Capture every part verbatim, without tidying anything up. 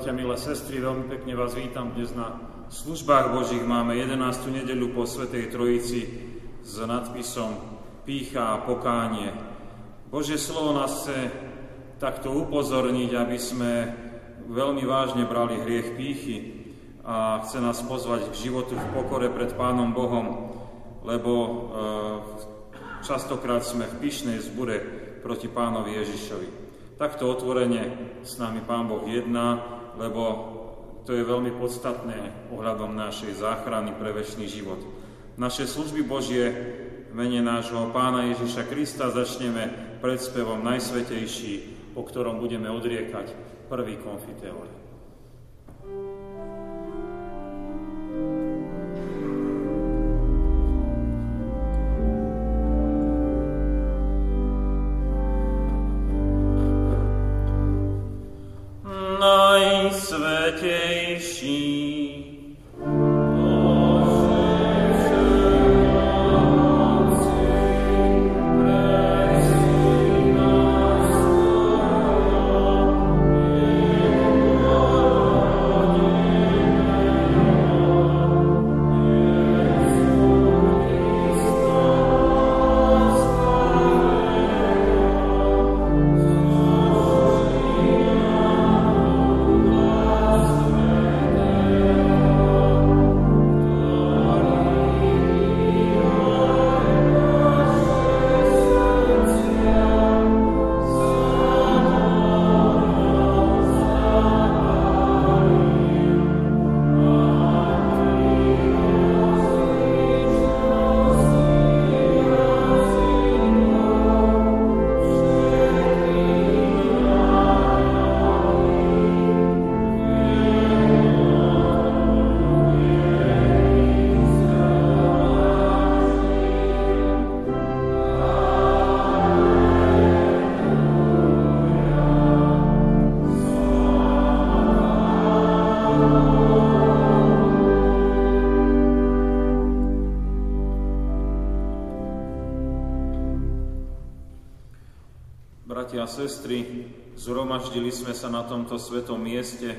bratia, milé sestry, veľmi pekne vás vítam dnes na službách Božích. Máme jedenástu nedeľu po Svätej Trojici s nadpisom Pýcha a pokánie. Božie slovo nás chce takto upozorniť, aby sme veľmi vážne brali hriech pýchy a chce nás pozvať k životu v pokore pred Pánom Bohom, lebo e, častokrát sme v pyšnej zbure proti Pánovi Ježišovi. Takto otvorene s nami Pán Boh jedná, lebo to je veľmi podstatné ohľadom našej záchrany pre večný život. Naše služby Božie v mene nášho Pána Ježiša Krista začneme predspevom Najsvetejší, po ktorom budeme odriekať prvý konfitéor. Najsvätejší, bratia a sestry, zhromaždili sme sa na tomto svetom mieste,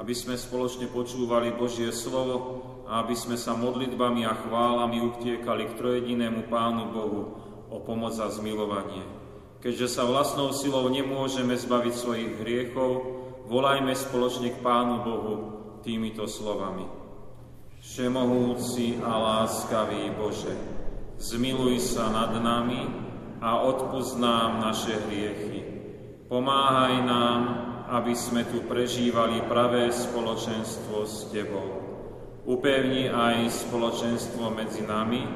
aby sme spoločne počúvali Božie slovo a aby sme sa modlitbami a chválami utiekali k trojedinému Pánu Bohu o pomoc a zmilovanie. Keďže sa vlastnou silou nemôžeme zbaviť svojich hriechov, volajme spoločne k Pánu Bohu týmito slovami. Všemohúci a láskavý Bože, zmiluj sa nad nami a odpusť nám naše hriechy. Pomáhaj nám, aby sme tu prežívali pravé spoločenstvo s Tebou. Upevni aj spoločenstvo medzi nami,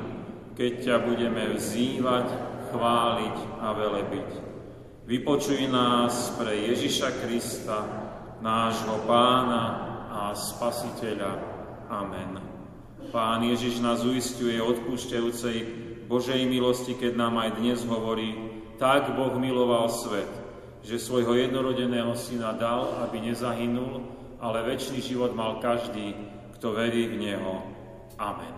keď ťa budeme vzývať, chváliť a velebiť. Vypočuj nás pre Ježiša Krista, nášho Pána a Spasiteľa. Amen. Pán Ježiš nás uisťuje odpúšťajúcej Božej milosti, keď nám aj dnes hovorí, tak Boh miloval svet, že svojho jednorodeného syna dal, aby nezahynul, ale večný život mal každý, kto verí v Neho. Amen.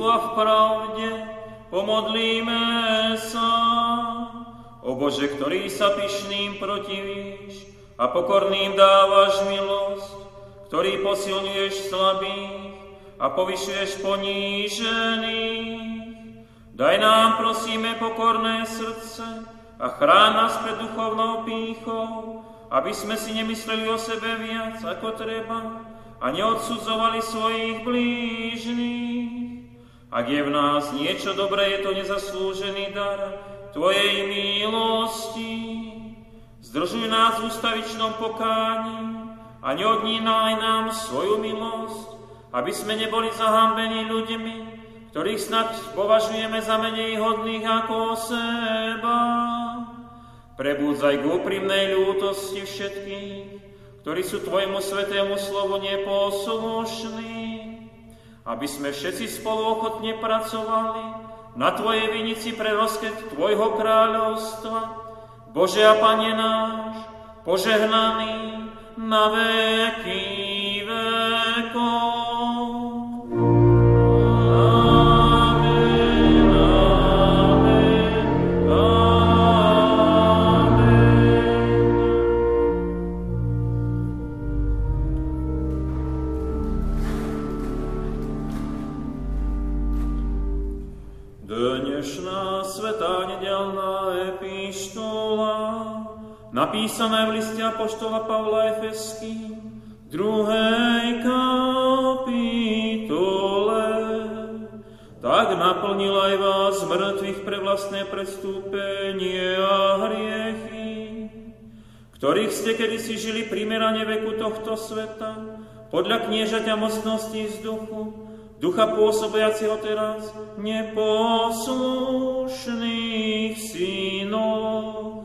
duchu a v pravde, pomodlíme sa. O Bože, ktorý sa pyšným protivíš a pokorným dávaš milosť, ktorý posilňuješ slabých a povyšuješ ponížených, daj nám, prosíme, pokorné srdce a chráň nás pred duchovnou pýchou, aby sme si nemysleli o sebe viac, ako treba, a neodsudzovali svojich blížnych. Ak je v nás niečo dobré, je to nezaslúžený dar Tvojej milosti. Zdržuj nás v ústavičnom pokání a neodnínaj nám svoju milosť, aby sme neboli zahambení ľuďmi, ktorých snad považujeme za menej hodných ako seba. Prebúdzaj k úprimnej ľútosti všetkých, ktorí sú Tvojemu svetému slovu neposlušní, aby sme všetci spolu ochotne pracovali na Tvojej vinici pre rozkvet Tvojho kráľovstva. Bože a Pane náš, požehnaný na veky vekov. Napísané v liste apoštola Pavla Efeským, druhej kapitole. Tak naplnil aj vás mŕtvych pre vlastné prestúpenie a hriechy, ktorých ste kedysi žili primerane veku tohto sveta, podľa kniežaťa mocnosti vzduchu, ducha pôsobiaceho teraz neposlušných synov.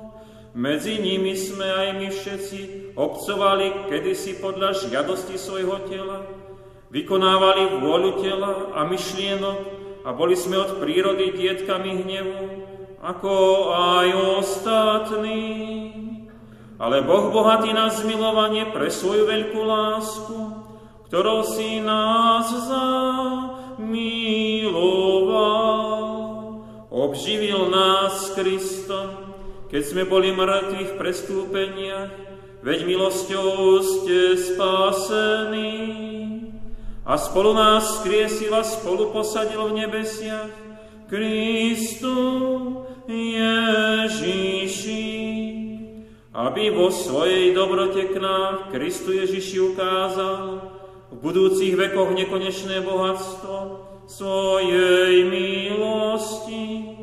Medzi nimi sme aj my všetci obcovali kedysi podľa žiadosti svojho tela, vykonávali vôľu tela a myšlienok a boli sme od prírody dietkami hnevu, ako aj ostatní. Ale Boh bohatý na zmilovanie pre svoju veľkú lásku, ktorou si nás zamiloval, obživil nás Kristom, keď sme boli mŕtvi v prestúpeniach, veď milosťou ste spasení. A spolu nás skriesil a spolu posadil v nebesiach Kristu Ježiši, aby vo svojej dobrote k nám Kristu Ježiši ukázal v budúcich vekoch nekonečné bohatstvo svojej milosti.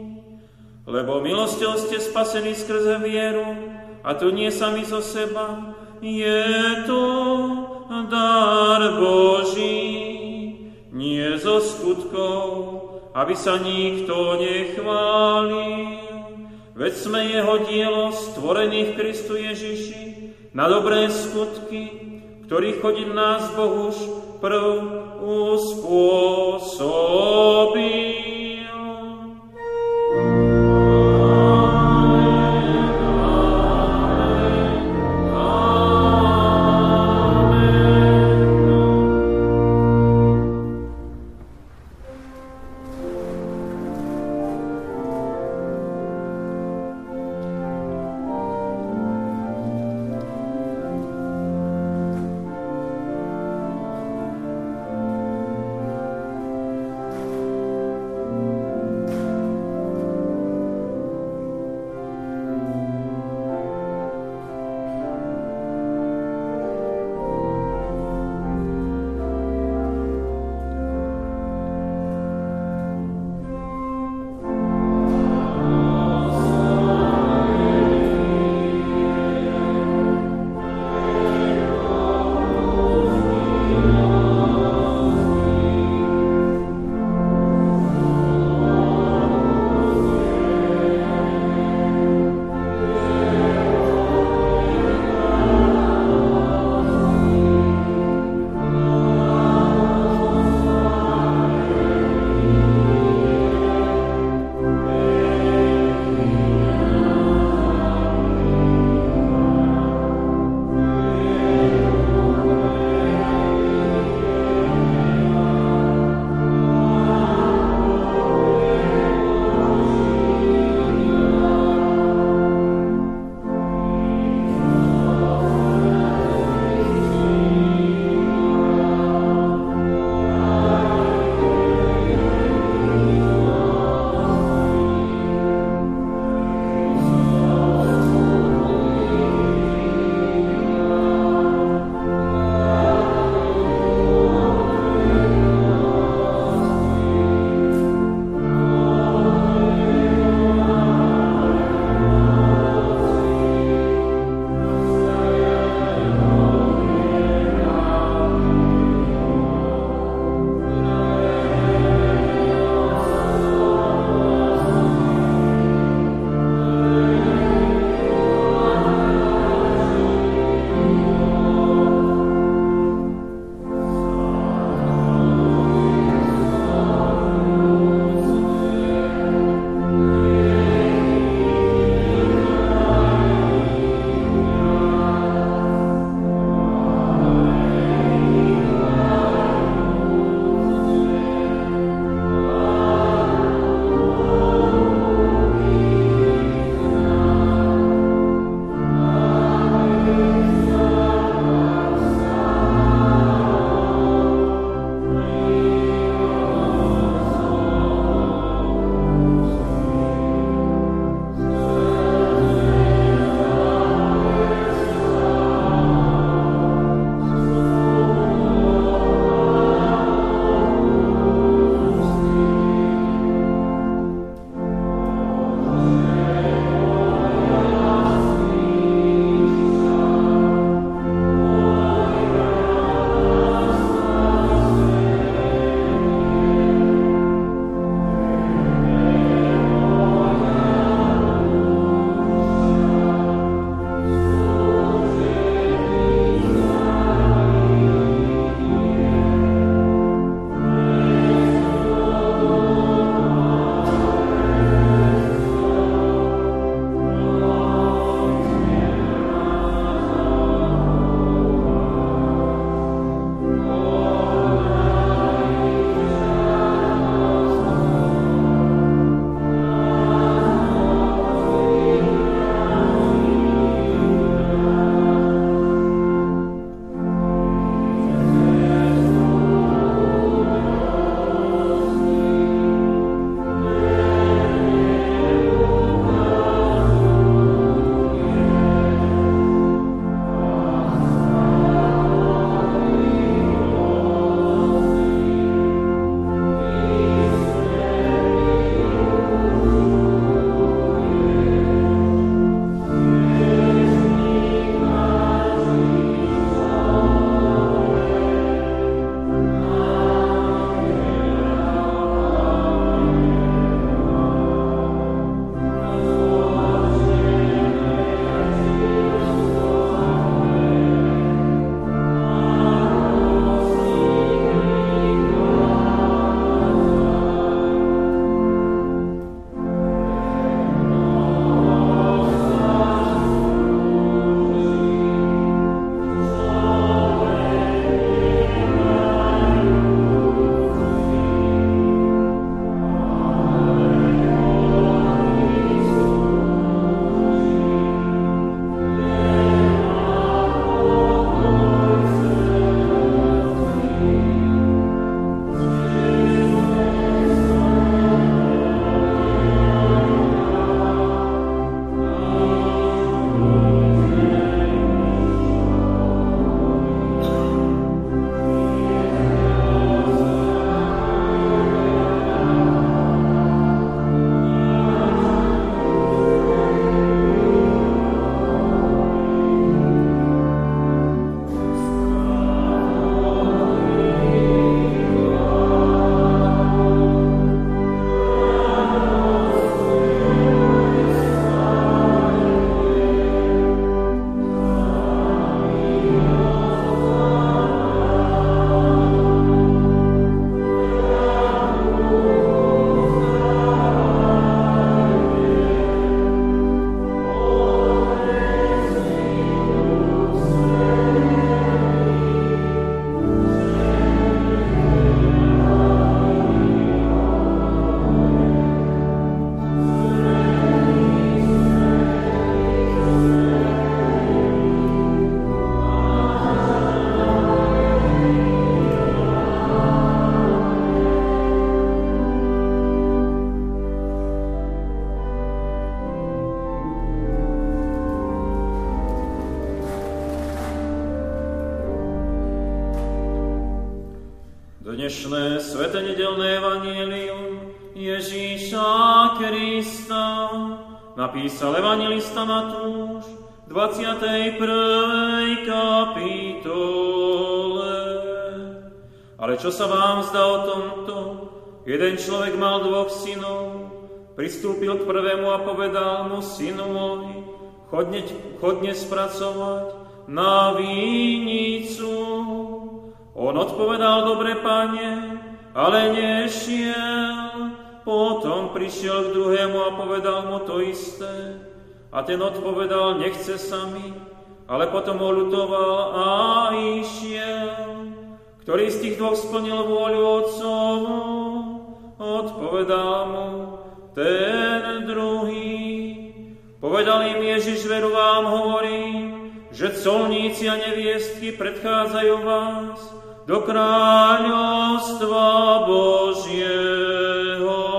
Lebo milosťou ste spasení skrze vieru, a to nie sami zo seba, je to dar Boží, nie zo skutkov, aby sa nikto nechválil. Veď sme jeho dielo, stvorený v Kristu Ježiši, na dobré skutky, ktorých chodil nás Boh už prv uspôsobil. dnešné sväté nedeľné evanjelium Ježíša Krista napísal evanjelista Matúš v dvadsiatej prvej kapitole. Ale čo sa vám zdá o tomto? Jeden človek mal dvoch synov, pristúpil k prvému a povedal mu: synu môj, chodne, chodne spracovať na vinicu. On odpovedal: dobre, pane, ale nešiel. Potom prišiel k druhému a povedal mu to isté. A ten odpovedal: nechce sa mi. Ale potom ho ľutoval a išiel. Ktorý z tých dvoch splnil vôľu otcovu? Odpovedal mu ten druhý. Povedal im Ježiš: veru vám hovorím, že colníci a neviestky predchádzajú vás do kráľovstva Božieho.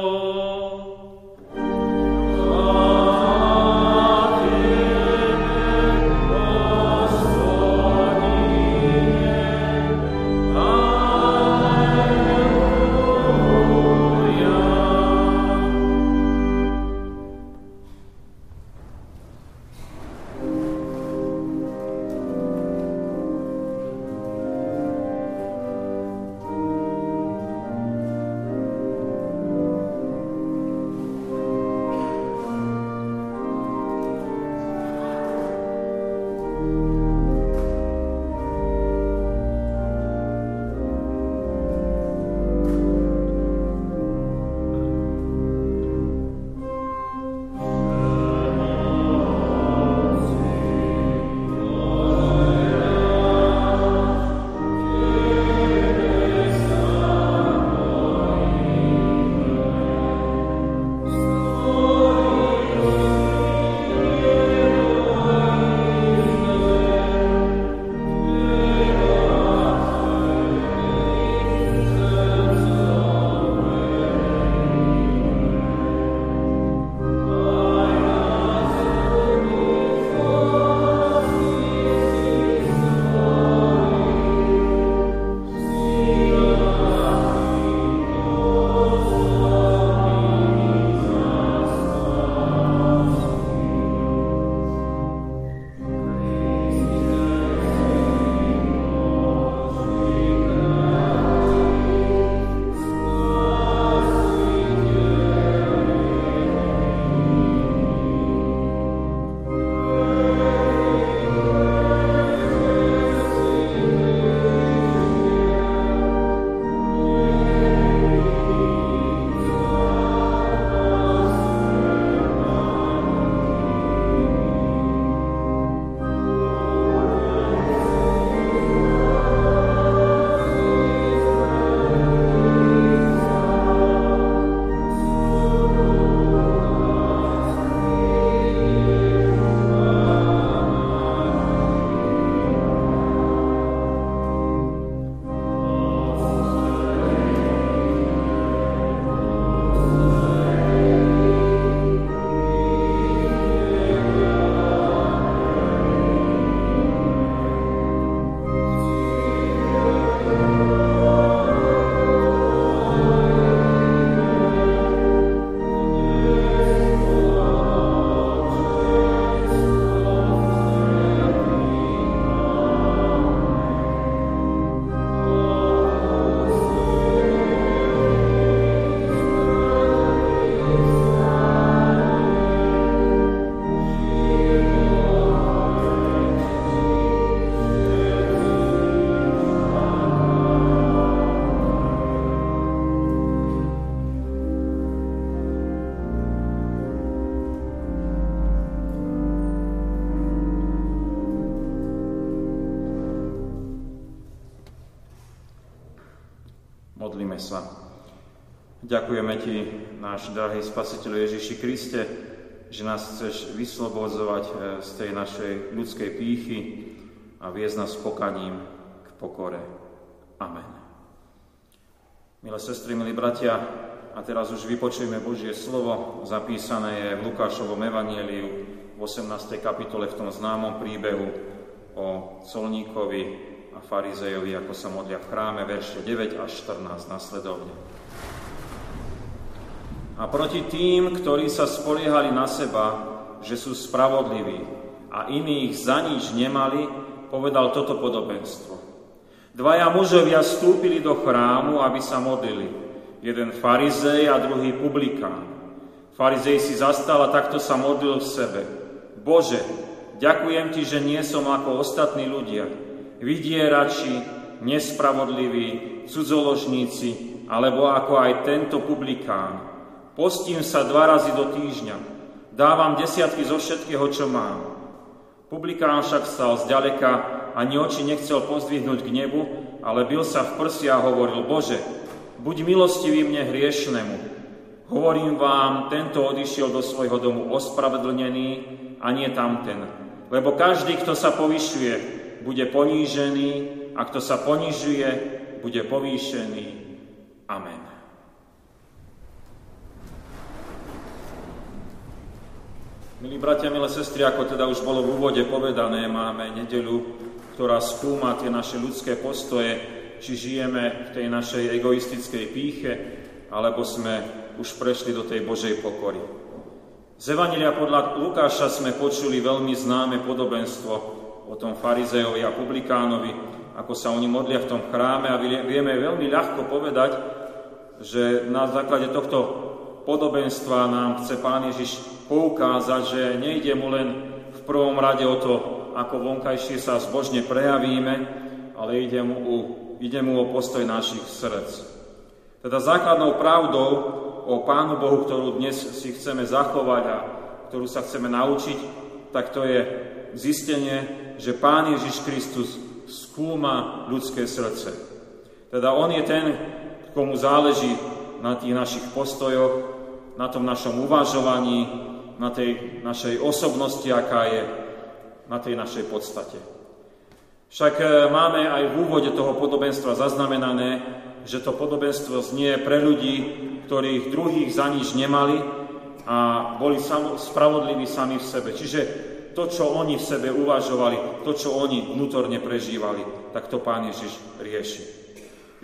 Modlíme sa. Ďakujeme Ti, náš drahý Spasiteľ Ježiši Kriste, že nás chceš vyslobodzovať z tej našej ľudskej pýchy a viesť nás pokaním k pokore. Amen. Milé sestry, milí bratia, a teraz už vypočujeme Božie slovo, zapísané je v Lukášovom evanjeliu v osemnástej kapitole v tom známom príbehu o colníkovi a farizejovi, ako sa modlia v chráme, verše deväť až štrnásť nasledovne. A proti tým, ktorí sa spoliehali na seba, že sú spravodliví a iných za nič nemali, povedal toto podobenstvo. Dvaja mužovia vstúpili do chrámu, aby sa modlili. Jeden farizej a druhý publikán. Farizej si zastal a takto sa modlil v sebe. Bože, ďakujem ti, že nie som ako ostatní ľudia, vydierači, nespravodliví, cudzoložníci, alebo ako aj tento publikán. Postím sa dva razy do týždňa, dávam desiatky zo všetkého, čo mám. Publikán však stal zďaleka, ani oči nechcel pozdvihnúť k nebu, ale bil sa v prsi a hovoril, Bože, buď milostivý mne hriešnemu. Hovorím vám, tento odišiel do svojho domu ospravedlnený a nie tamten. Lebo každý, kto sa povyšuje, bude ponížený, a kto sa ponižuje, bude povýšený. Amen. Milí bratia, milé sestry, ako teda už bolo v úvode povedané, máme nedeľu, ktorá skúma tie naše ľudské postoje, či žijeme v tej našej egoistickej pýche, alebo sme už prešli do tej Božej pokory. Z Evanjelia podľa Lukáša sme počuli veľmi známe podobenstvo o tom farizejovi a publikánovi, ako sa oni modlia v tom chráme, a vieme veľmi ľahko povedať, že na základe tohto podobenstva nám chce Pán Ježiš poukázať, že nejde mu len v prvom rade o to, ako vonkajšie sa zbožne prejavíme, ale ide mu, u, ide mu o postoj našich srdc. Teda základnou pravdou o Pánu Bohu, ktorú dnes si chceme zachovať a ktorú sa chceme naučiť, tak to je zistenie, že Pán Ježiš Kristus skúma ľudské srdce. Teda on je ten, komu záleží na tých našich postojoch, na tom našom uvažovaní, na tej našej osobnosti, aká je, na tej našej podstate. Však máme aj v úvode toho podobenstva zaznamenané, že to podobenstvo znie pre ľudí, ktorých druhých za nič nemali a boli spravodliví sami v sebe. Čiže to, čo oni v sebe uvažovali, to, čo oni vnútorne prežívali, tak to Pán Ježiš rieši.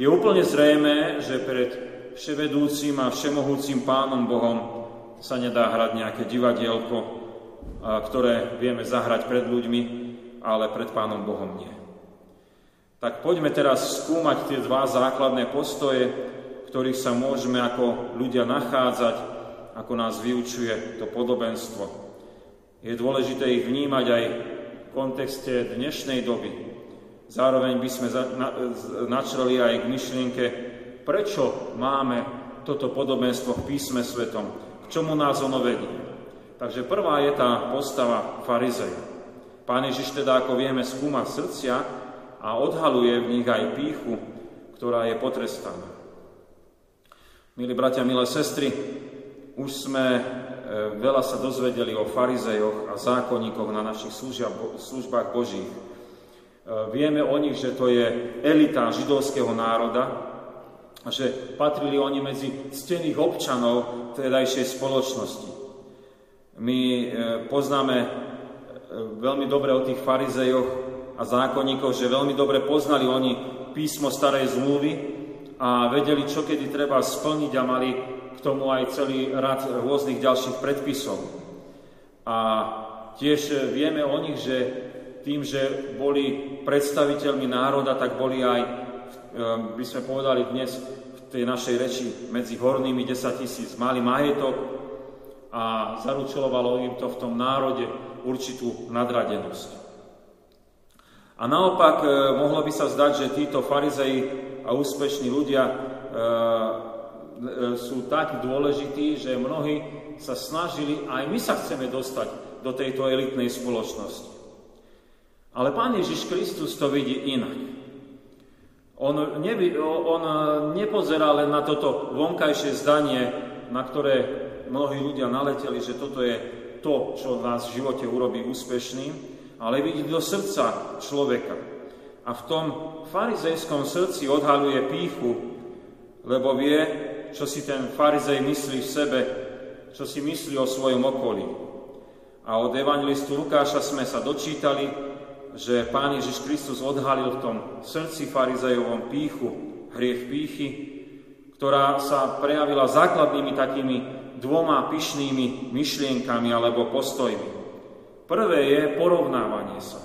Je úplne zrejmé, že pred vševedúcim a všemohúcim Pánom Bohom sa nedá hrať nejaké divadielko, ktoré vieme zahrať pred ľuďmi, ale pred Pánom Bohom nie. Tak poďme teraz skúmať tie dva základné postoje, v ktorých sa môžeme ako ľudia nachádzať, ako nás vyučuje to podobenstvo. Je dôležité ich vnímať aj v kontexte dnešnej doby. Zároveň by sme načreli aj k myšlienke, prečo máme toto podobenstvo v písme svetom? K čomu nás ono vedie? Takže prvá je tá postava farizeja. Pán Ježiš teda, ako vieme, skúma srdcia a odhaluje v nich aj pýchu, ktorá je potrestaná. Milí bratia, milé sestry, už sme veľa sa dozvedeli o farizejoch a zákonníkoch na našich službách Božích. Vieme o nich, že to je elita židovského národa, a že patrili oni medzi ctených občanov vtedajšej spoločnosti. My poznáme veľmi dobre o tých farizejoch a zákonníkoch, že veľmi dobre poznali oni písmo starej zmluvy a vedeli, čo kedy treba splniť, a mali k tomu aj celý rad rôznych ďalších predpisov. A tiež vieme o nich, že tým, že boli predstaviteľmi národa, tak boli aj, by sme povedali dnes v tej našej reči, medzi hornými desaťtisíc, mali majetok a zaručovalo im to v tom národe určitú nadradenosť. A naopak mohlo by sa zdať, že títo farizeji a úspešní ľudia e, e, sú tak dôležití, že mnohí sa snažili, aj my sa chceme dostať do tejto elitnej spoločnosti. Ale Pán Ježiš Kristus to vidí inak. On, nevy, on nepozerá len na toto vonkajšie zdanie, na ktoré mnohí ľudia naleteli, že toto je to, čo nás v živote urobí úspešným, ale vidí do srdca človeka. A v tom farizejskom srdci odhaľuje pýchu, lebo vie, čo si ten farizej myslí v sebe, čo si myslí o svojom okolí. A od evangelistu Lukáša sme sa dočítali, že Pán Ježiš Kristus odhalil v tom srdci farizejovom pýchu, hriech pýchy, ktorá sa prejavila základnými takými dvoma pyšnými myšlienkami alebo postojmi. Prvé je porovnávanie sa.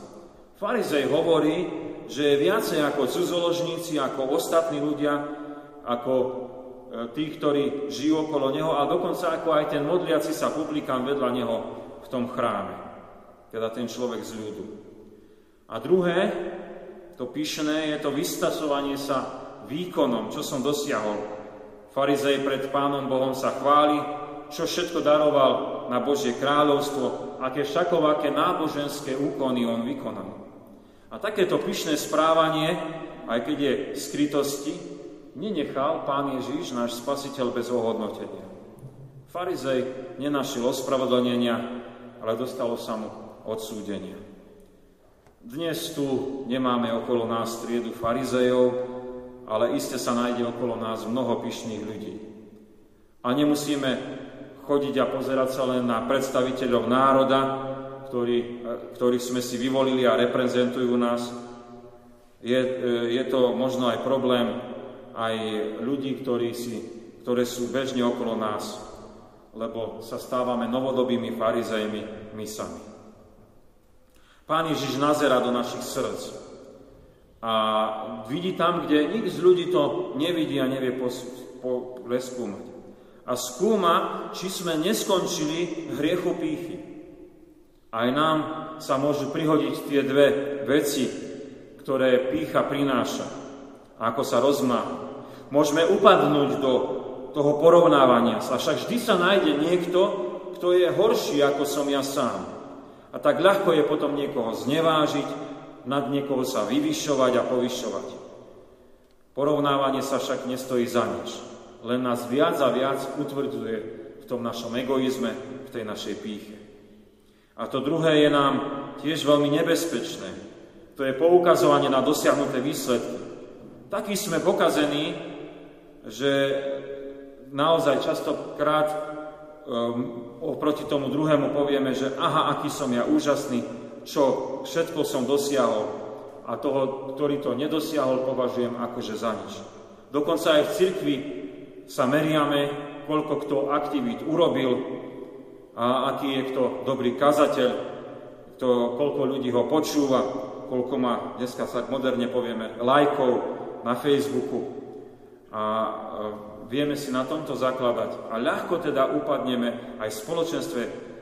Farizej hovorí, že je viacej ako cudzoložníci, ako ostatní ľudia, ako tí, ktorí žijú okolo neho a dokonca ako aj ten modliaci sa publikán vedľa neho v tom chráme. Teda ten človek z ľudu. A druhé, to pyšné, je to vystačovanie sa výkonom, čo som dosiahol. Farizej pred Pánom Bohom sa chváli, čo všetko daroval na Božie kráľovstvo, aké všakovaké náboženské úkony on vykonal. A takéto pyšné správanie, aj keď je skrytosti, nenechal Pán Ježiš, náš Spasiteľ, bez ohodnotenia. Farizej nenašiel ospravedlnenia, ale dostalo sa mu odsúdenia. Dnes tu nemáme okolo nás triedu farizejov, ale iste sa nájde okolo nás mnoho pyšných ľudí. A nemusíme chodiť a pozerať sa len na predstaviteľov národa, ktorý, ktorých sme si vyvolili a reprezentujú nás. Je, je to možno aj problém aj ľudí, ktorí si, ktoré sú bežne okolo nás, lebo sa stávame novodobými farizejmi my sami. Pán Ježiš nazerá do našich srdc a vidí tam, kde nik z ľudí to nevidí a nevie preskúmať. A skúma, či sme neskončili v hriechu pýchy. Aj nám sa môžu prihodiť tie dve veci, ktoré pýcha prináša, ako sa rozmáha. Môžeme upadnúť do toho porovnávania sa, však vždy sa nájde niekto, kto je horší, ako som ja sám. A tak ľahko je potom niekoho znevážiť, nad niekoho sa vyvyšovať a povyšovať. Porovnávanie sa však nestojí za nič. Len nás viac a viac utvrdzuje v tom našom egoizme, v tej našej pýche. A to druhé je nám tiež veľmi nebezpečné. To je poukazovanie na dosiahnuté výsledky. Takí sme pokazení, že naozaj častokrát um, oproti tomu druhému povieme, že aha, aký som ja úžasný, čo všetko som dosiahol a toho, ktorý to nedosiahol, považujem akože za nič. Dokonca aj v cirkvi sa meriame, koľko kto aktivít urobil a aký je kto dobrý kazateľ, kto, koľko ľudí ho počúva, koľko má, dneska sa moderne povieme, lajkov na Facebooku. A vieme si na tomto zakladať. A ľahko teda upadneme aj v spoločenstve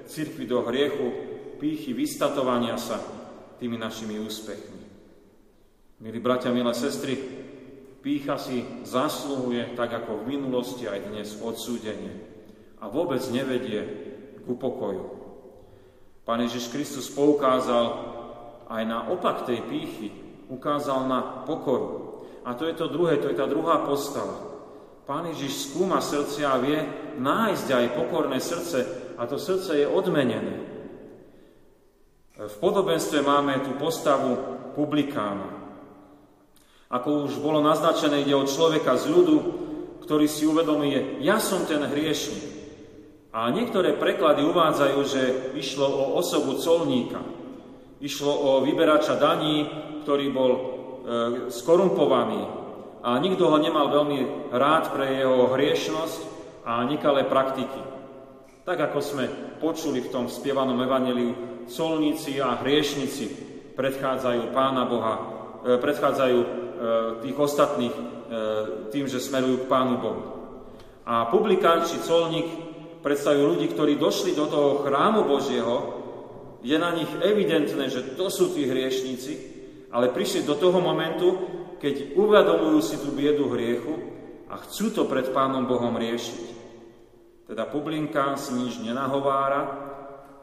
cirkvi do hriechu, pýchy, vystatovania sa tými našimi úspechmi. Milí bratia, milé sestry, pýcha si zasluhuje, tak ako v minulosti aj dnes, odsúdenie a vôbec nevedie k pokoju. Pán Ježiš Kristus poukázal aj na opak tej pýchy, ukázal na pokoru. A to je to druhé, to je tá druhá postava. Pán Ježiš skúma srdce a vie nájsť aj pokorné srdce a to srdce je odmenené. V podobenstve máme tú postavu publikána. Ako už bolo naznačené, ide o človeka z ľudu, ktorý si uvedomuje, ja som ten hriešnik. A niektoré preklady uvádzajú, že išlo o osobu colníka. Išlo o vyberača daní, ktorý bol e, skorumpovaný. A nikto ho nemal veľmi rád pre jeho hriešnosť a nekalé praktiky. Tak ako sme počuli v tom spievanom evanjeliu, colníci a hriešnici predchádzajú Pána Boha, predchádzajú tých ostatných tým, že smerujú k Pánu Bohu. A publikán či colník predstavujú ľudí, ktorí došli do toho chrámu Božieho, je na nich evidentné, že to sú tí hriešnici, ale prišli do toho momentu, keď uvedomujú si tú biedu hriechu a chcú to pred Pánom Bohom riešiť. Teda publikán si nič nenahovára,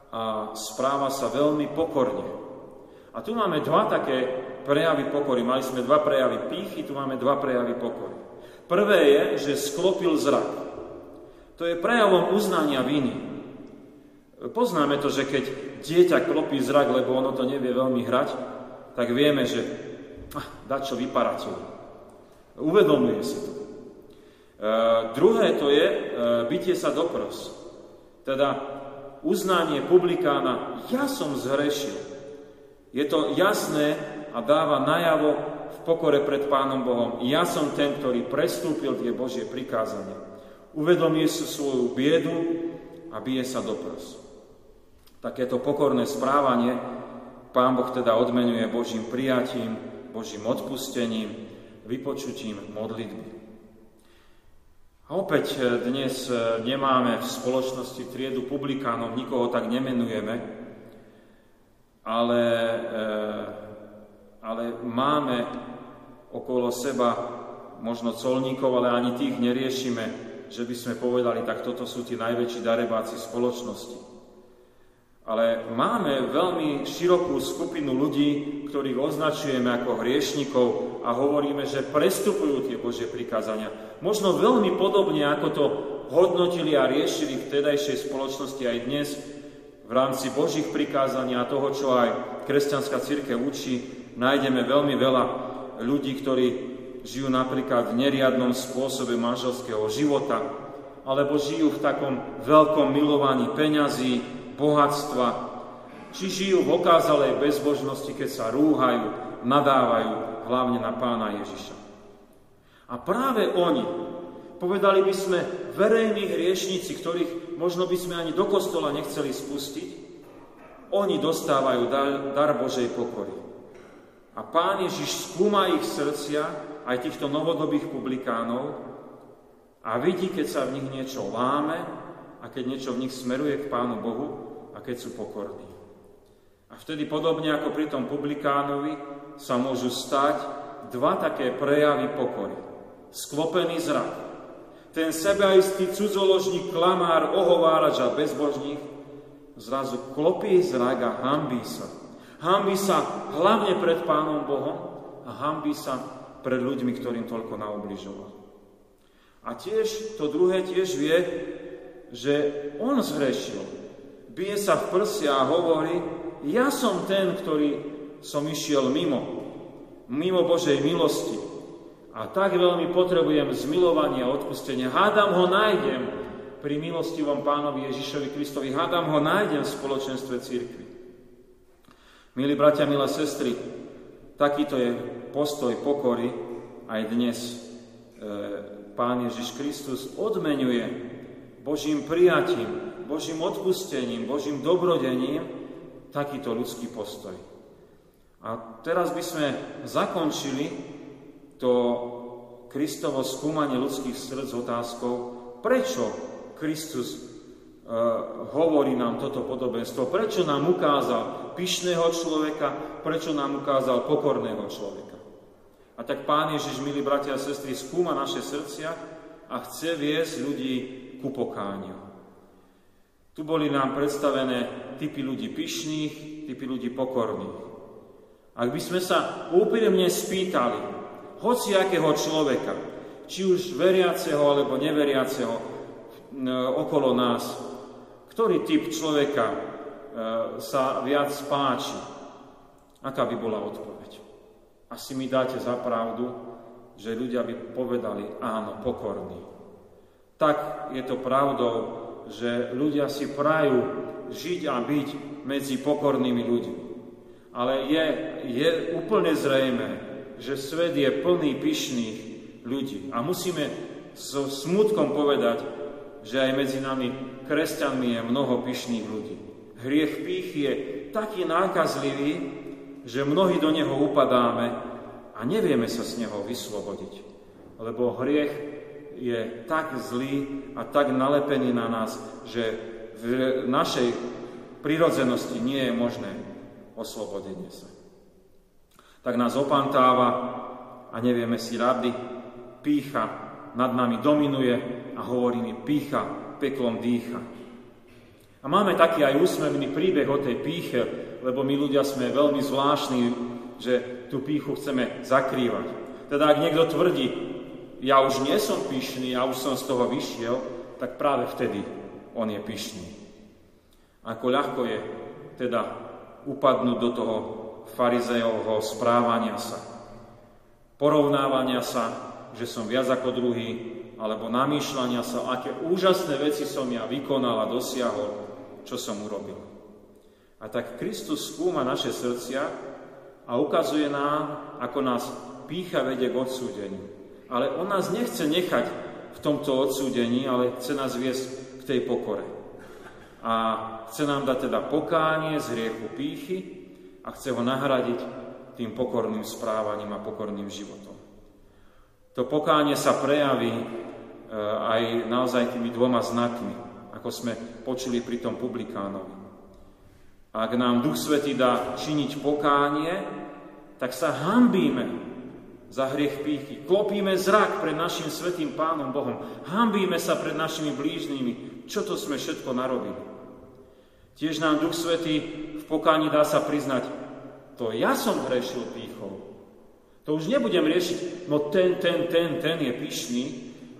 a správa sa veľmi pokorne. A tu máme dva také prejavy pokory. Mali sme dva prejavy pýchy, tu máme dva prejavy pokory. Prvé je, že sklopil zrak. To je prejavom uznania viny. Poznáme to, že keď dieťa klopí zrak, lebo ono to nevie veľmi hrať, tak vieme, že ah, dačo vyparacuje. Uvedomuje si to. E, druhé to je e, bitie sa do prs. Teda uznanie publikána, ja som zhrešil. Je to jasné a dáva najavo v pokore pred Pánom Bohom. Ja som ten, ktorý prestúpil tie Božie prikázania. Uvedomuje si svoju biedu a bije sa do prs. Takéto pokorné správanie Pán Boh teda odmenuje Božím prijatím, Božím odpustením, vypočutím modlitby. A opäť dnes nemáme v spoločnosti triedu publikánov, nikoho tak nemenujeme, ale, ale máme okolo seba možno colníkov, ale ani tých neriešime, že by sme povedali, tak toto sú tí najväčší darebáci spoločnosti. Ale máme veľmi širokú skupinu ľudí, ktorých označujeme ako hriešnikov a hovoríme, že prestupujú tie Božie prikázania. Možno veľmi podobne, ako to hodnotili a riešili v vtedajšej spoločnosti aj dnes v rámci Božích prikázaní a toho, čo aj kresťanská cirkev učí, nájdeme veľmi veľa ľudí, ktorí žijú napríklad v neriadnom spôsobe manželského života, alebo žijú v takom veľkom milovaní peňazí, bohatstva, či žijú v okázalej bezbožnosti, keď sa rúhajú, nadávajú hlavne na Pána Ježiša. A práve oni, povedali by sme, verejní hriešnici, ktorých možno by sme ani do kostola nechceli spustiť, oni dostávajú dar Božej pokory. A Pán Ježiš skúma ich srdcia, aj týchto novodobých publikánov, a vidí, keď sa v nich niečo láme a keď niečo v nich smeruje k Pánu Bohu a keď sú pokorní. A vtedy podobne ako pri tom publikánovi sa môžu stať dva také prejavy pokory. Sklopený zrak. Ten sebaistý cudzoložník, klamár, ohovárač a bezbožník zrazu klopí zrak a hanbí sa. Hanbí sa hlavne pred Pánom Bohom a hanbí sa pred ľuďmi, ktorým toľko naobližoval. A tiež, to druhé tiež vie, že on zhrešil. Bije sa v prsia a hovorí, ja som ten, ktorý som išiel mimo. Mimo Božej milosti. A tak veľmi potrebujem zmilovanie a odpustenie. Hádam ho nájdem pri milostivom Pánovi Ježišovi Kristovi. Hádam ho nájdem v spoločenstve cirkvi. Milí bratia, milé sestry, takýto je postoj pokory. Aj dnes e, Pán Ježiš Kristus odmenuje Božím prijatím, Božím odpustením, Božím dobrodením takýto ľudský postoj. A teraz by sme zakončili to Kristovo skúmanie ľudských srdc otázkou, prečo Kristus e, hovorí nám toto podobenstvo, prečo nám ukázal pyšného človeka, prečo nám ukázal pokorného človeka. A tak Pán Ježiš, milí bratia a sestry, skúma naše srdcia a chce viesť ľudí ku pokániu. Tu boli nám predstavené typy ľudí pyšných, typy ľudí pokorných. Ak by sme sa úprimne spýtali, hociakého človeka, či už veriaceho alebo neveriaceho okolo nás, ktorý typ človeka sa viac páči, aká by bola odpoveď. Asi mi dáte za pravdu, že ľudia by povedali áno, pokorný. Tak je to pravdou, že ľudia si prajú žiť a byť medzi pokornými ľuďmi. Ale je, je úplne zrejmé, že svet je plný pyšných ľudí. A musíme so smutkom povedať, že aj medzi nami kresťanmi je mnoho pyšných ľudí. Hriech pýchy je taký nákazlivý, že mnohí do neho upadáme a nevieme sa z neho vyslobodiť. Lebo hriech je tak zlý a tak nalepený na nás, že v našej prirodzenosti nie je možné oslobodenie sa. Tak nás opantáva a nevieme si rady. Pýcha nad nami dominuje a hovorí mi pýcha, peklom dýcha. A máme taký aj úsmevný príbeh o tej pýche, lebo my ľudia sme veľmi zvláštni, že tú pýchu chceme zakrývať. Teda ak niekto tvrdí, ja už nie som pyšný, ja už som z toho vyšiel, tak práve vtedy on je pyšný. Ako ľahko je teda upadnúť do toho farizejovho správania sa, porovnávania sa, že som viac ako druhý, alebo namýšľania sa, aké úžasné veci som ja vykonal a dosiahol, čo som urobil. A tak Kristus skúma naše srdcia a ukazuje nám, ako nás pýcha vedie k odsúdeniu. Ale on nás nechce nechať v tomto odsúdení, ale chce nás viesť k tej pokore. A chce nám dať teda pokánie z hriechu pýchy a chce ho nahradiť tým pokorným správaním a pokorným životom. To pokánie sa prejaví aj naozaj tými dvoma znakmi, ako sme počuli pri tom publikánovi. Ak nám Duch Svätý dá činiť pokánie, tak sa hanbíme za hriech pýchy. Klopíme zrak pred našim svätým Pánom Bohom. Hanbíme sa pred našimi blížnymi. Čo to sme všetko narobili? Tiež nám Duch Svätý v pokání dá sa priznať, to ja som hrešil pýchou. To už nebudem riešiť, no ten, ten, ten, ten je pyšný,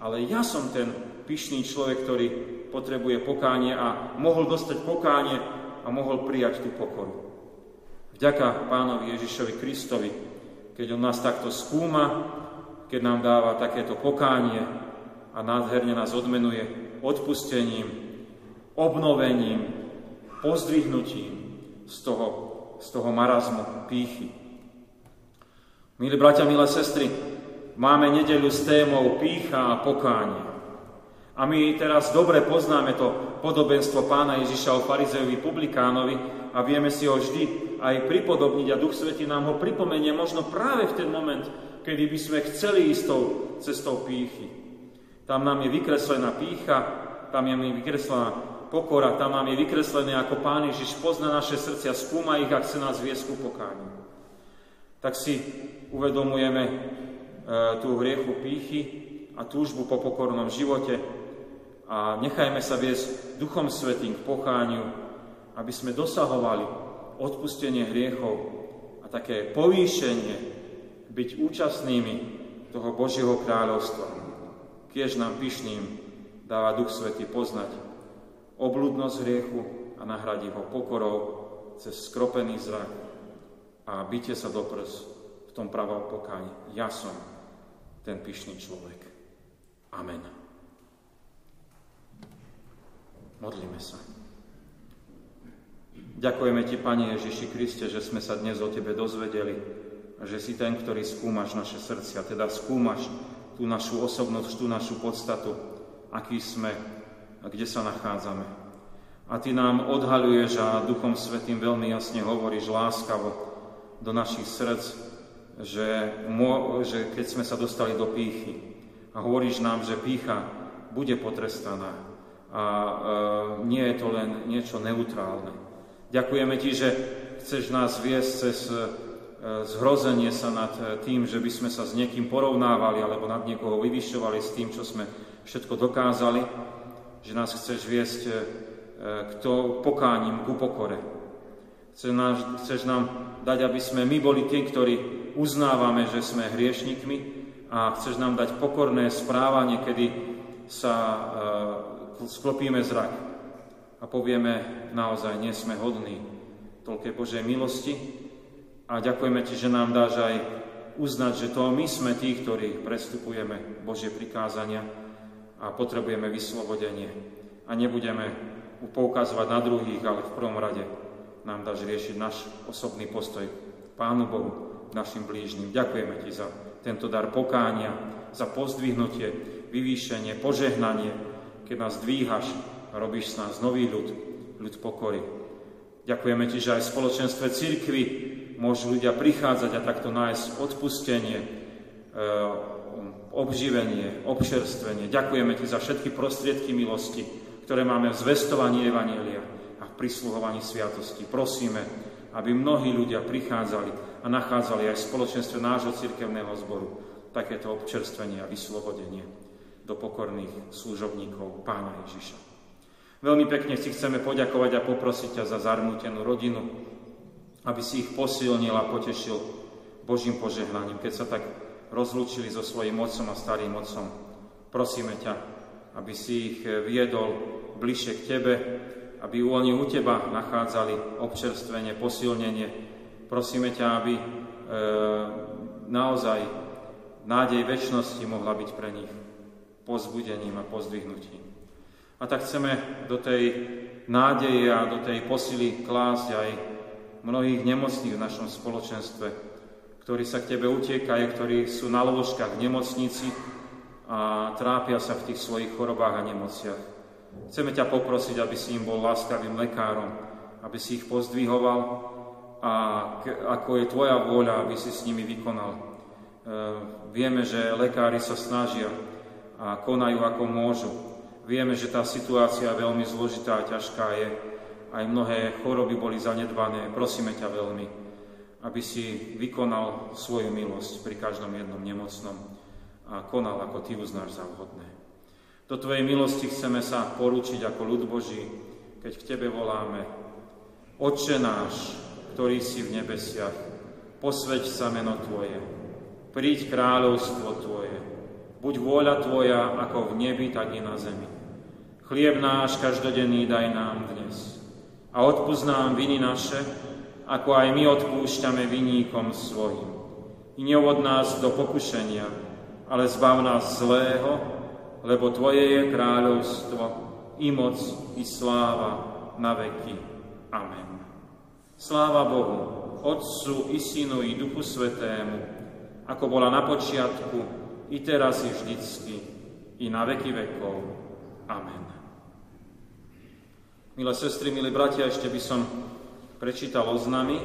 ale ja som ten pyšný človek, ktorý potrebuje pokánie a mohol dostať pokánie a mohol prijať tú pokoru. Vďaka Pánovi Ježišovi Kristovi, keď on nás takto skúma, keď nám dáva takéto pokánie a nádherne nás odmenuje odpustením, obnovením, pozdvihnutím z toho, z toho marazmu pýchy. Milí bratia, milé sestry, máme nedeľu s témou pýcha a pokánie. A my teraz dobre poznáme to podobenstvo Pána Ježiša o farizejovi publikánovi a vieme si ho vždy aj pripodobniť a Duch Svätý nám ho pripomenie možno práve v ten moment, kedy by sme chceli ísť tou cestou pýchy. Tam nám je vykreslená pýcha, tam je vykreslená pokora, tam nám je vykreslené, ako Pán Ježiš pozná naše srdcia, skúma ich a chce nás viesť ku pokániu. Tak si uvedomujeme e, tú hriechu pýchy a túžbu po pokornom živote, a nechajme sa viesť Duchom Svätým k pokániu, aby sme dosahovali odpustenie hriechov a také povýšenie byť účastnými toho Božieho kráľovstva. Kiež nám pyšným dáva Duch Svätý poznať obludnosť hriechu a nahradí ho pokorou cez skropený zrak a bitie sa do prs v tom pravom pokáni. Ja som ten pyšný človek. Amen. Modlíme sa. Ďakujeme Ti, Pane Ježiši Kriste, že sme sa dnes o Tebe dozvedeli, že si ten, ktorý skúmaš naše srdcia, teda skúmaš tú našu osobnosť, tú našu podstatu, aký sme a kde sa nachádzame. A Ty nám odhaľuješ a Duchom Svätým veľmi jasne hovoríš láskavo do našich srdc, že, že keď sme sa dostali do pýchy a hovoríš nám, že pýcha bude potrestaná, a e, nie je to len niečo neutrálne. Ďakujeme Ti, že chceš nás viesť cez e, zhrozenie sa nad tým, že by sme sa s niekým porovnávali alebo nad niekoho vyvyšovali s tým, čo sme všetko dokázali, že nás chceš viesť e, k to pokáním, ku pokore. Chce nás, chceš nám dať, aby sme my boli tí, ktorí uznávame, že sme hriešnikmi a chceš nám dať pokorné správanie, kedy sa e, sklopíme zrak a povieme, naozaj nie sme hodní toľkej Božej milosti a ďakujeme Ti, že nám dáš aj uznať, že to my sme tí, ktorí prestupujeme Božie prikázania a potrebujeme vyslobodenie a nebudeme poukazovať na druhých, ale v prvom rade nám dáš riešiť náš osobný postoj Pánu Bohu, našim blížnym. Ďakujeme Ti za tento dar pokánia, za pozdvihnutie, vyvýšenie, požehnanie, keď nás dvíhaš a robíš s nás nový ľud, ľud pokory. Ďakujeme Ti, že aj v spoločenstve cirkvi môžu ľudia prichádzať a takto nájsť odpustenie, obživenie, občerstvenie. Ďakujeme Ti za všetky prostriedky milosti, ktoré máme v zvestovaní Evanjelia a v prisluhovaní sviatosti. Prosíme, aby mnohí ľudia prichádzali a nachádzali aj v spoločenstve nášho cirkevného zboru takéto občerstvenie a vyslobodenie do pokorných služobníkov Pána Ježiša. Veľmi pekne si chceme poďakovať a poprosiť ťa za zarmútenú rodinu, aby si ich posilnil a potešil Božím požehnaním. Keď sa tak rozlúčili so svojím otcom a starým otcom, prosíme ťa, aby si ich viedol bližšie k Tebe, aby oni u Teba nachádzali občerstvenie, posilnenie. Prosíme ťa, aby e, naozaj nádej večnosti mohla byť pre nich pozbudením a pozdvihnutím. A tak chceme do tej nádeje a do tej posily klásť aj mnohých nemocných v našom spoločenstve, ktorí sa k Tebe utiekajú, ktorí sú na lôžkach v nemocnici a trápia sa v tých svojich chorobách a nemociach. Chceme ťa poprosiť, aby si im bol láskavým lekárom, aby si ich pozdvihoval a ako je Tvoja vôľa, aby si s nimi vykonal. Vieme, že lekári sa snažia a konajú ako môžu. Vieme, že tá situácia je veľmi zložitá a ťažká je. Aj mnohé choroby boli zanedbané. Prosíme ťa veľmi, aby si vykonal svoju milosť pri každom jednom nemocnom a konal, ako Ty uznáš za vhodné. Do Tvojej milosti chceme sa porúčiť ako ľud Boží, keď k Tebe voláme: Otče náš, ktorý si v nebesiach, posväť sa meno Tvoje. Príď kráľovstvo Tvoje, buď vôľa Tvoja ako v nebi, tak i na zemi. Chlieb náš každodenný daj nám dnes a odpusť nám viny naše, ako aj my odpúšťame vinníkom svojim. I neuvod nás do pokušenia, ale zbav nás zlého, lebo Tvoje je kráľovstvo, i moc, i sláva na veky. Amen. Sláva Bohu, Otcu i Synu i Duchu Svätému, ako bola na počiatku, i teraz, i vždycky, i na veky vekov. Amen. Milé sestry, milí bratia, ešte by som prečítal oznamy.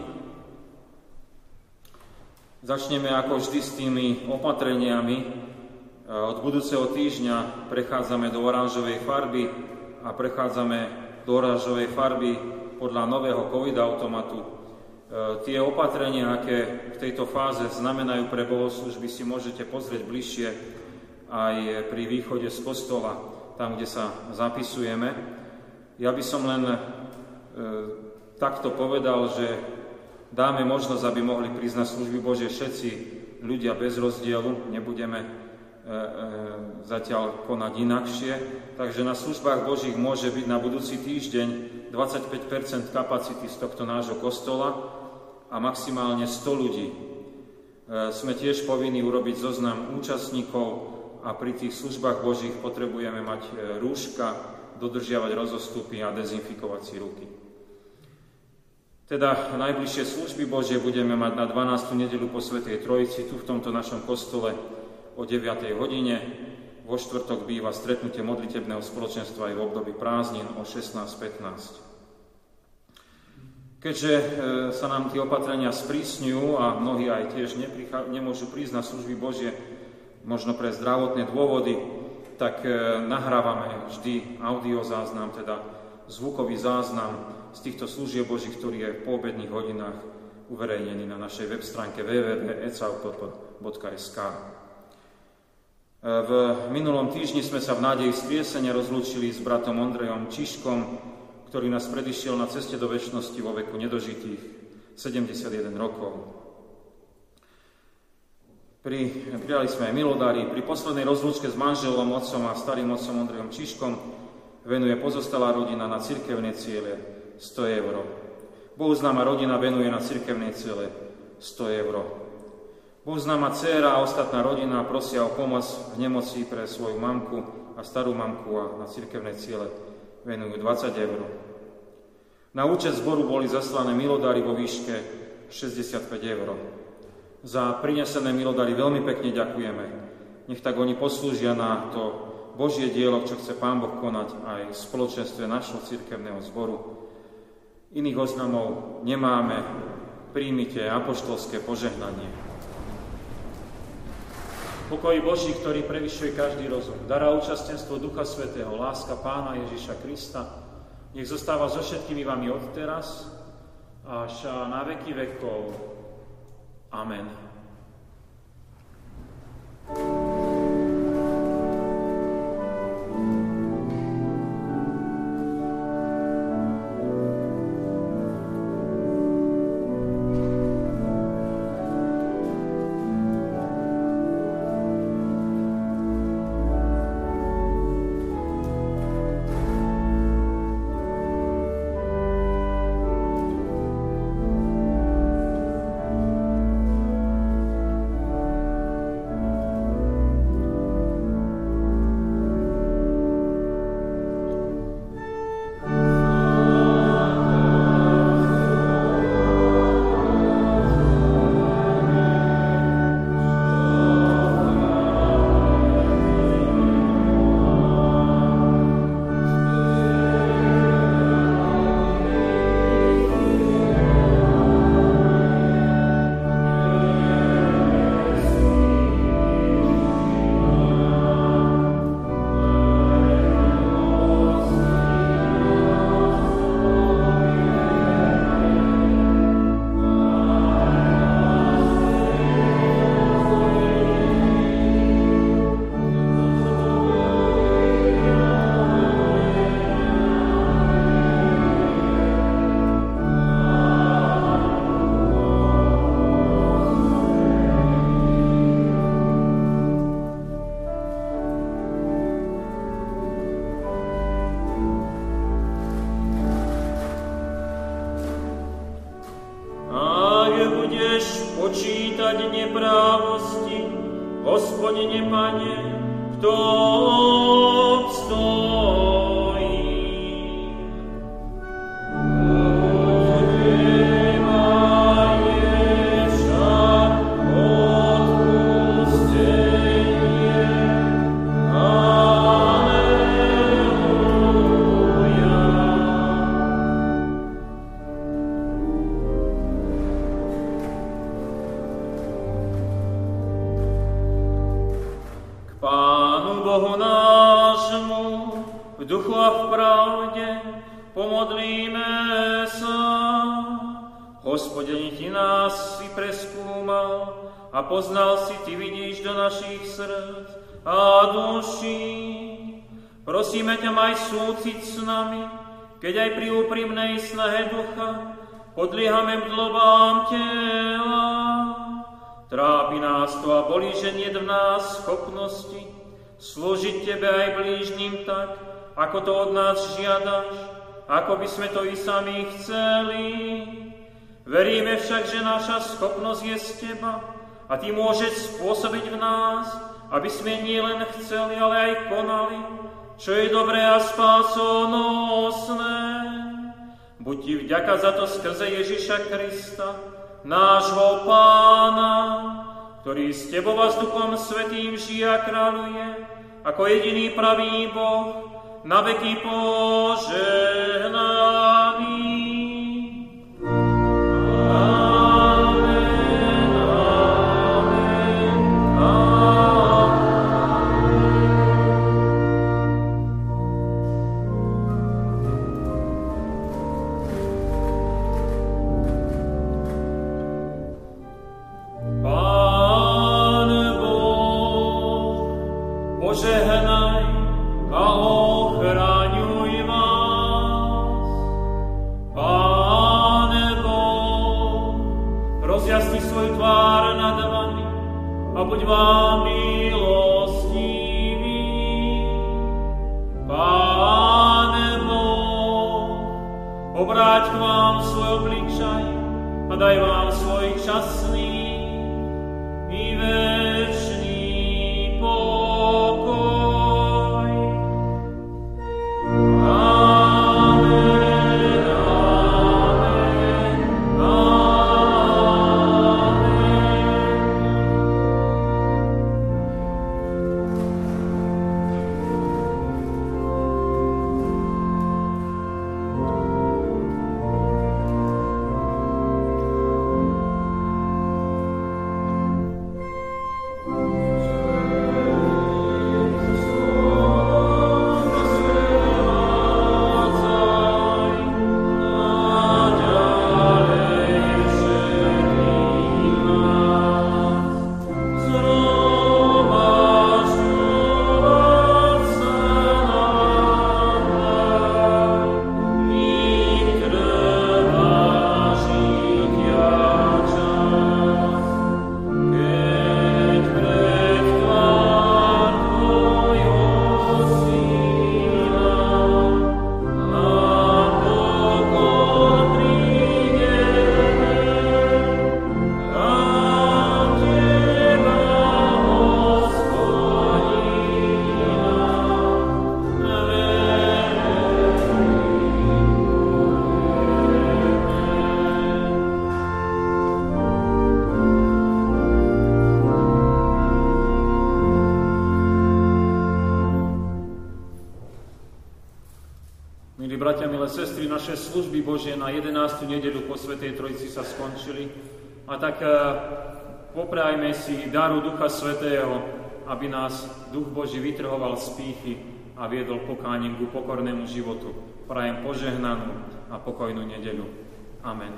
Začneme ako vždy s tými opatreniami. Od budúceho týždňa prechádzame do oranžovej farby a prechádzame do oranžovej farby podľa nového COVID-automatu. Tie opatrenia, aké v tejto fáze znamenajú pre bohoslúžby, si môžete pozrieť bližšie aj pri východe z kostola, tam, kde sa zapisujeme. Ja by som len e, takto povedal, že dáme možnosť, aby mohli prísť na služby Božie všetci ľudia bez rozdielu, nebudeme e, e, zatiaľ konať inakšie. Takže na službách Božích môže byť na budúci týždeň dvadsaťpäť percent kapacity z tohto nášho kostola a maximálne sto ľudí. Sme tiež povinni urobiť zoznam účastníkov a pri tých službách Božích potrebujeme mať rúška, dodržiavať rozostupy a dezinfikovať si ruky. Teda najbližšie služby Božie budeme mať na dvanástu nedeľu po Svätej Trojici tu v tomto našom kostole o deviatej hodine. Vo štvrtok býva stretnutie modlitebného spoločenstva aj v období prázdnin o šestnásť pätnásť. Keďže sa nám tie opatrenia sprísňujú a mnohí aj tiež neprichá, nemôžu prísť na služby Božie, možno pre zdravotné dôvody, tak nahrávame vždy audiozáznam, teda zvukový záznam z týchto služieb Božích, ktorý je v poobedných hodinách uverejnený na našej web stránke w w w bodka e c a u p o d bodka s k. V minulom týždni sme sa v nádeji skriesenia rozlúčili s bratom Ondrejom Čiškom, ktorý nás predišiel na ceste do večnosti vo veku nedožitých sedemdesiatjeden rokov. Pri, prijali sme aj milodári. Pri poslednej rozlúčke s manželom, otcom a starým otcom Ondrejom Čiškom venuje pozostalá rodina na cirkevné ciele sto eur. Bohuznáma rodina venuje na cirkevné ciele sto eur. Bohuznáma dcéra a ostatná rodina prosia o pomoc v nemoci pre svoju mamku a starú mamku a na cirkevné ciele venujú dvadsať eur. Na účet zboru boli zaslané milodári vo výške šesťdesiatpäť eur. Za prinesené milodári veľmi pekne ďakujeme. Nech tak oni poslúžia na to Božie dielo, čo chce Pán Boh konať aj v spoločenstve našho cirkevného zboru. Iných oznamov nemáme. Príjmite apoštolské požehnanie. Pokoj Boží, ktorý prevyšuje každý rozum, dará účastenstvo Ducha Svätého, láska Pána Ježiša Krista, nech zostáva so všetkými vami od teraz až na veky vekov. Amen. Hospodine, Pane, kto poznal si, ty vidíš do našich srdc a duší. Prosíme ťa, maj súcit s nami, keď aj pri úprimnej snahe ducha podliehame dlobám tela. Trápi nás to a bolí, že niet v nás schopnosti slúžiť tebe aj blížnym tak, ako to od nás žiadaš, ako by sme to i sami chceli. Veríme však, že naša schopnosť je z teba, a ty môžeš spôsobiť v nás, aby sme nielen chceli, ale aj konali, čo je dobré a spásonosné. Buď ti vďaka za to skrze Ježiša Krista, nášho Pána, ktorý s tebou a s Duchom Svätým žije a kráľuje, ako jediný pravý Boh, na veky požehnaný. Sestry, naše služby Božie na jedenástu nedeľu po Svätej Trojici sa skončili. A tak poprajme si daru Ducha Svätého, aby nás Duch Boží vytrhoval z pýchy a viedol pokáním ku pokornému životu. Prajem požehnanú a pokojnú nedeľu. Amen.